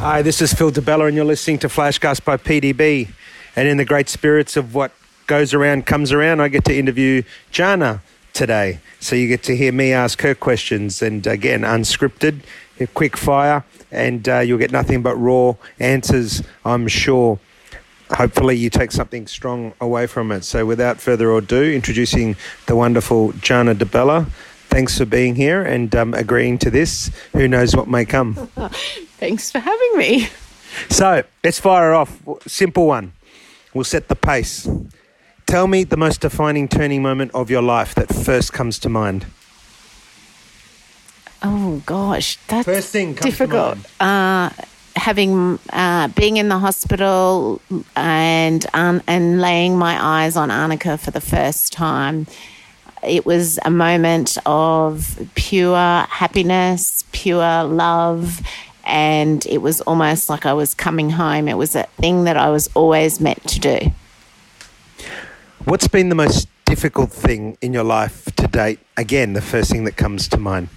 Hi, this is Phil DiBella and you're listening to Flashcast by PDB. And in the great spirits of what goes around comes around, I get to interview Gianna today. So you get to hear me ask her questions, and again, unscripted, quick fire, and you'll get nothing but raw answers, I'm sure. Hopefully you take something strong away from it. So without further ado, introducing the wonderful Gianna DiBella. Thanks for being here and agreeing to this. Who knows what may come. Thanks for having me. So let's fire off. Simple one. We'll set the pace. Tell me the most defining turning moment of your life that first comes to mind. Oh, gosh. That's first thing comes difficult. To mind. Being in the hospital and laying my eyes on Annika for the first time. It was a moment of pure happiness, pure love, and it was almost like I was coming home. It was a thing that I was always meant to do. What's been the most difficult thing in your life to date? Again, the first thing that comes to mind.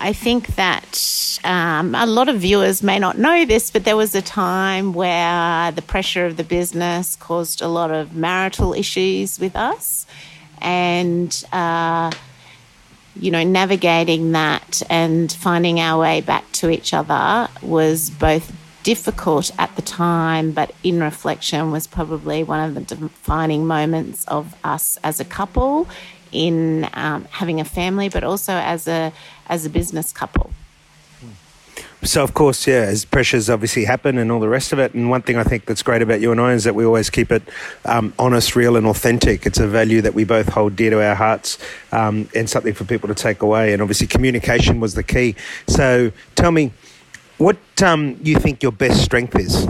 I think that a lot of viewers may not know this, but there was a time where the pressure of the business caused a lot of marital issues with us, and, navigating that and finding our way back to each other was both difficult at the time, but in reflection was probably one of the defining moments of us as a couple in having a family, but also as a business couple. So, of course, as pressures obviously happen and all the rest of it, and one thing I think that's great about you and I is that we always keep it honest, real and authentic. It's a value that we both hold dear to our hearts and something for people to take away, and obviously communication was the key. So tell me, what you think your best strength is?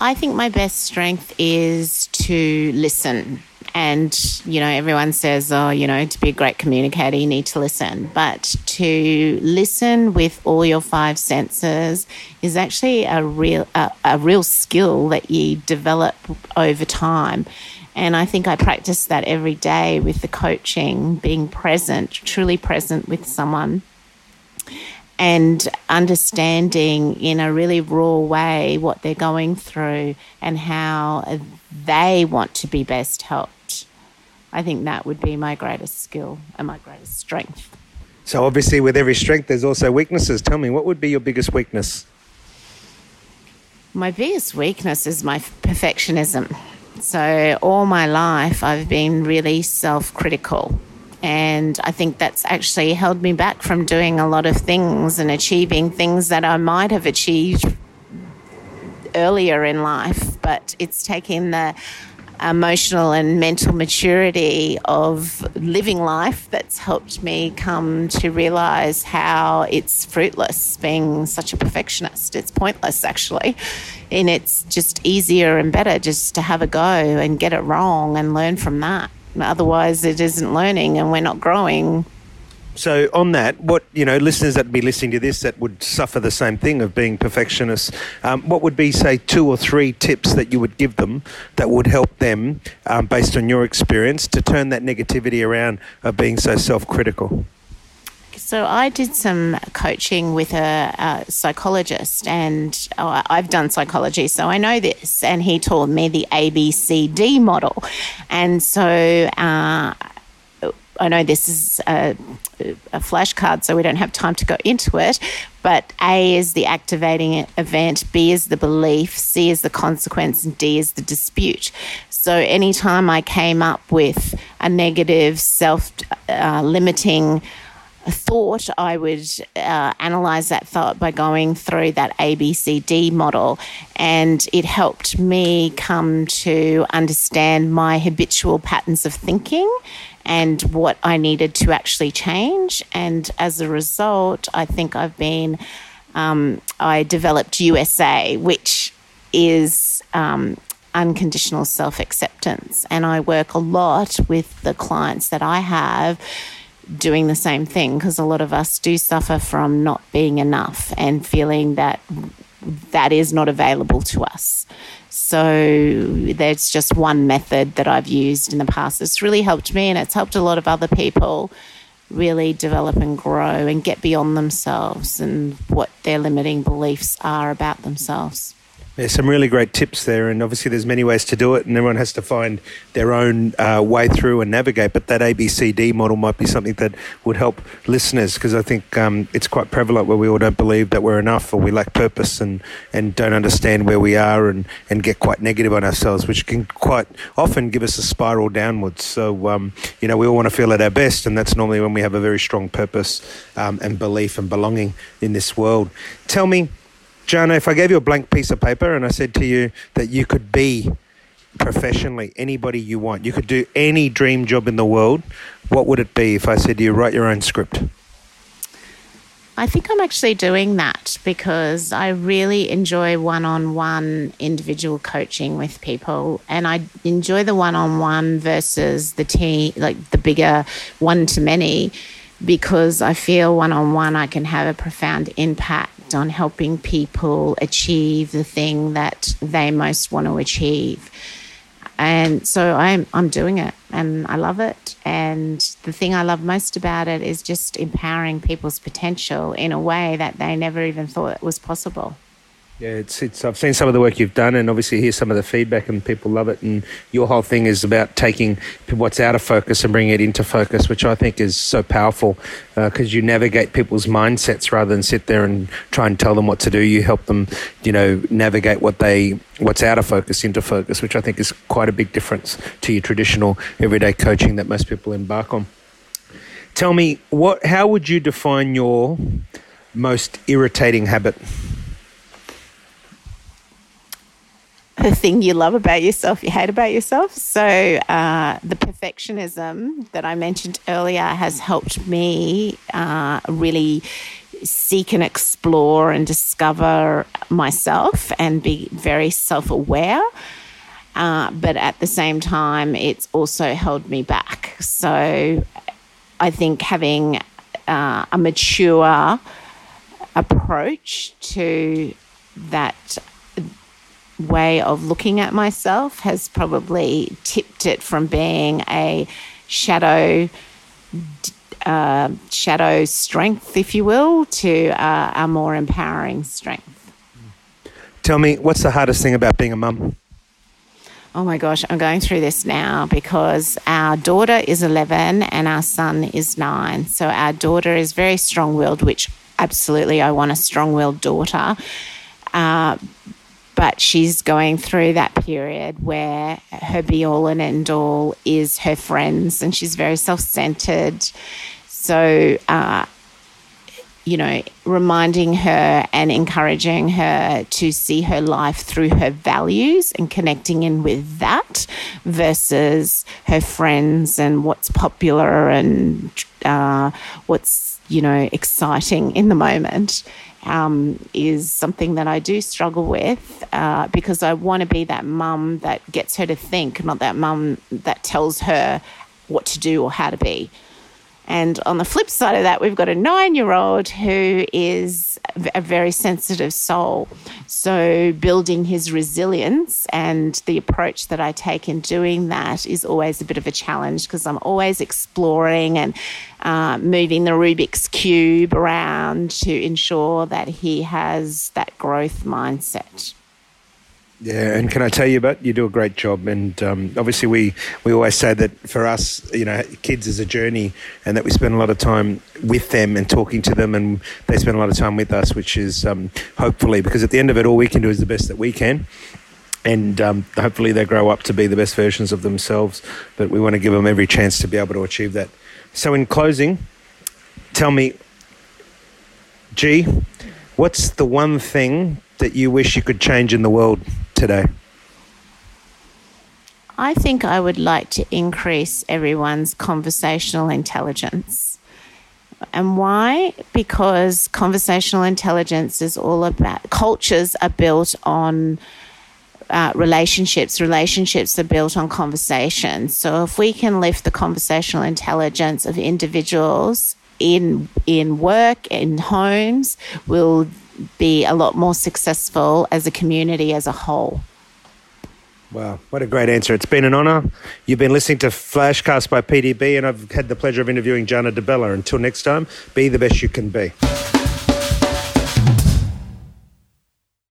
I think my best strength is to listen. And, everyone says, to be a great communicator, you need to listen. But to listen with all your five senses is actually a real skill that you develop over time. And I think I practice that every day with the coaching, being present, truly present with someone, and understanding in a really raw way what they're going through and how they want to be best helped. I think that would be my greatest skill and my greatest strength. So obviously with every strength there's also weaknesses. Tell me, what would be your biggest weakness? My biggest weakness is my perfectionism. So all my life I've been really self-critical. And I think that's actually held me back from doing a lot of things and achieving things that I might have achieved earlier in life. But it's taken the emotional and mental maturity of living life that's helped me come to realise how it's fruitless being such a perfectionist. It's pointless, actually. And it's just easier and better just to have a go and get it wrong and learn from that. Otherwise, it isn't learning and we're not growing. So on that, what, listeners that would be listening to this that would suffer the same thing of being perfectionists, what would be, say, 2 or 3 tips that you would give them that would help them, based on your experience, to turn that negativity around of being so self-critical? So I did some coaching with a psychologist, and I've done psychology, so I know this, and he taught me the ABCD model. And so I know this is a flashcard, so we don't have time to go into it, but A is the activating event, B is the belief, C is the consequence, and D is the dispute. So anytime I came up with a negative, self-limiting thought, I would analyse that thought by going through that ABCD model, and it helped me come to understand my habitual patterns of thinking and what I needed to actually change. And as a result, I think I've been, I developed USA, which is unconditional self-acceptance. And I work a lot with the clients that I have doing the same thing, because a lot of us do suffer from not being enough and feeling that that is not available to us. So there's just one method that I've used in the past. It's really helped me and it's helped a lot of other people really develop and grow and get beyond themselves and what their limiting beliefs are about themselves. There's some really great tips there, and obviously there's many ways to do it, and everyone has to find their own way through and navigate, but that ABCD model might be something that would help listeners, because I think it's quite prevalent where we all don't believe that we're enough, or we lack purpose and don't understand where we are and get quite negative on ourselves, which can quite often give us a spiral downwards. So, we all want to feel at our best, and that's normally when we have a very strong purpose and belief and belonging in this world. Tell me, Gianna, if I gave you a blank piece of paper and I said to you that you could be professionally anybody you want, you could do any dream job in the world, what would it be if I said to you, write your own script? I think I'm actually doing that because I really enjoy one-on-one individual coaching with people, and I enjoy the one-on-one versus the team, like the bigger one-to-many, because I feel one-on-one I can have a profound impact on helping people achieve the thing that they most want to achieve. And so I'm doing it and I love it. And the thing I love most about it is just empowering people's potential in a way that they never even thought was possible. Yeah, it's. I've seen some of the work you've done, and obviously hear some of the feedback, and people love it. And your whole thing is about taking what's out of focus and bringing it into focus, which I think is so powerful because you navigate people's mindsets rather than sit there and try and tell them what to do. You help them, navigate what's out of focus into focus, which I think is quite a big difference to your traditional everyday coaching that most people embark on. Tell me, how would you define your most irritating habit? The thing you love about yourself, you hate about yourself. So the perfectionism that I mentioned earlier has helped me really seek and explore and discover myself and be very self-aware. But at the same time, it's also held me back. So I think having a mature approach to that way of looking at myself has probably tipped it from being a shadow strength, if you will, to a more empowering strength. Tell me, what's the hardest thing about being a mum? Oh my gosh, I'm going through this now because our daughter is 11 and our son is 9. So our daughter is very strong-willed, which absolutely I want a strong-willed daughter. But she's going through that period where her be all and end all is her friends, and she's very self-centered. So, reminding her and encouraging her to see her life through her values and connecting in with that versus her friends and what's popular and what's, exciting in the moment. Is something that I do struggle with because I want to be that mum that gets her to think, not that mum that tells her what to do or how to be. And on the flip side of that, we've got a 9-year-old who is a very sensitive soul. So building his resilience and the approach that I take in doing that is always a bit of a challenge because I'm always exploring and moving the Rubik's Cube around to ensure that he has that growth mindset. Yeah, and can I tell you about, you do a great job, and obviously we always say that for us, kids is a journey, and that we spend a lot of time with them and talking to them, and they spend a lot of time with us, which is hopefully, because at the end of it, all we can do is the best that we can. And hopefully they grow up to be the best versions of themselves, but we want to give them every chance to be able to achieve that. So in closing, tell me, G, what's the one thing that you wish you could change in the world today? I think I would like to increase everyone's conversational intelligence. And why? Because conversational intelligence is all about, cultures are built on relationships are built on conversation. So if we can lift the conversational intelligence of individuals in work, in homes, we'll be a lot more successful as a community as a whole. Wow, what a great answer. It's been an honour. You've been listening to Flashcast by PDB, and I've had the pleasure of interviewing Gianna DiBella. Until next time, be the best you can be.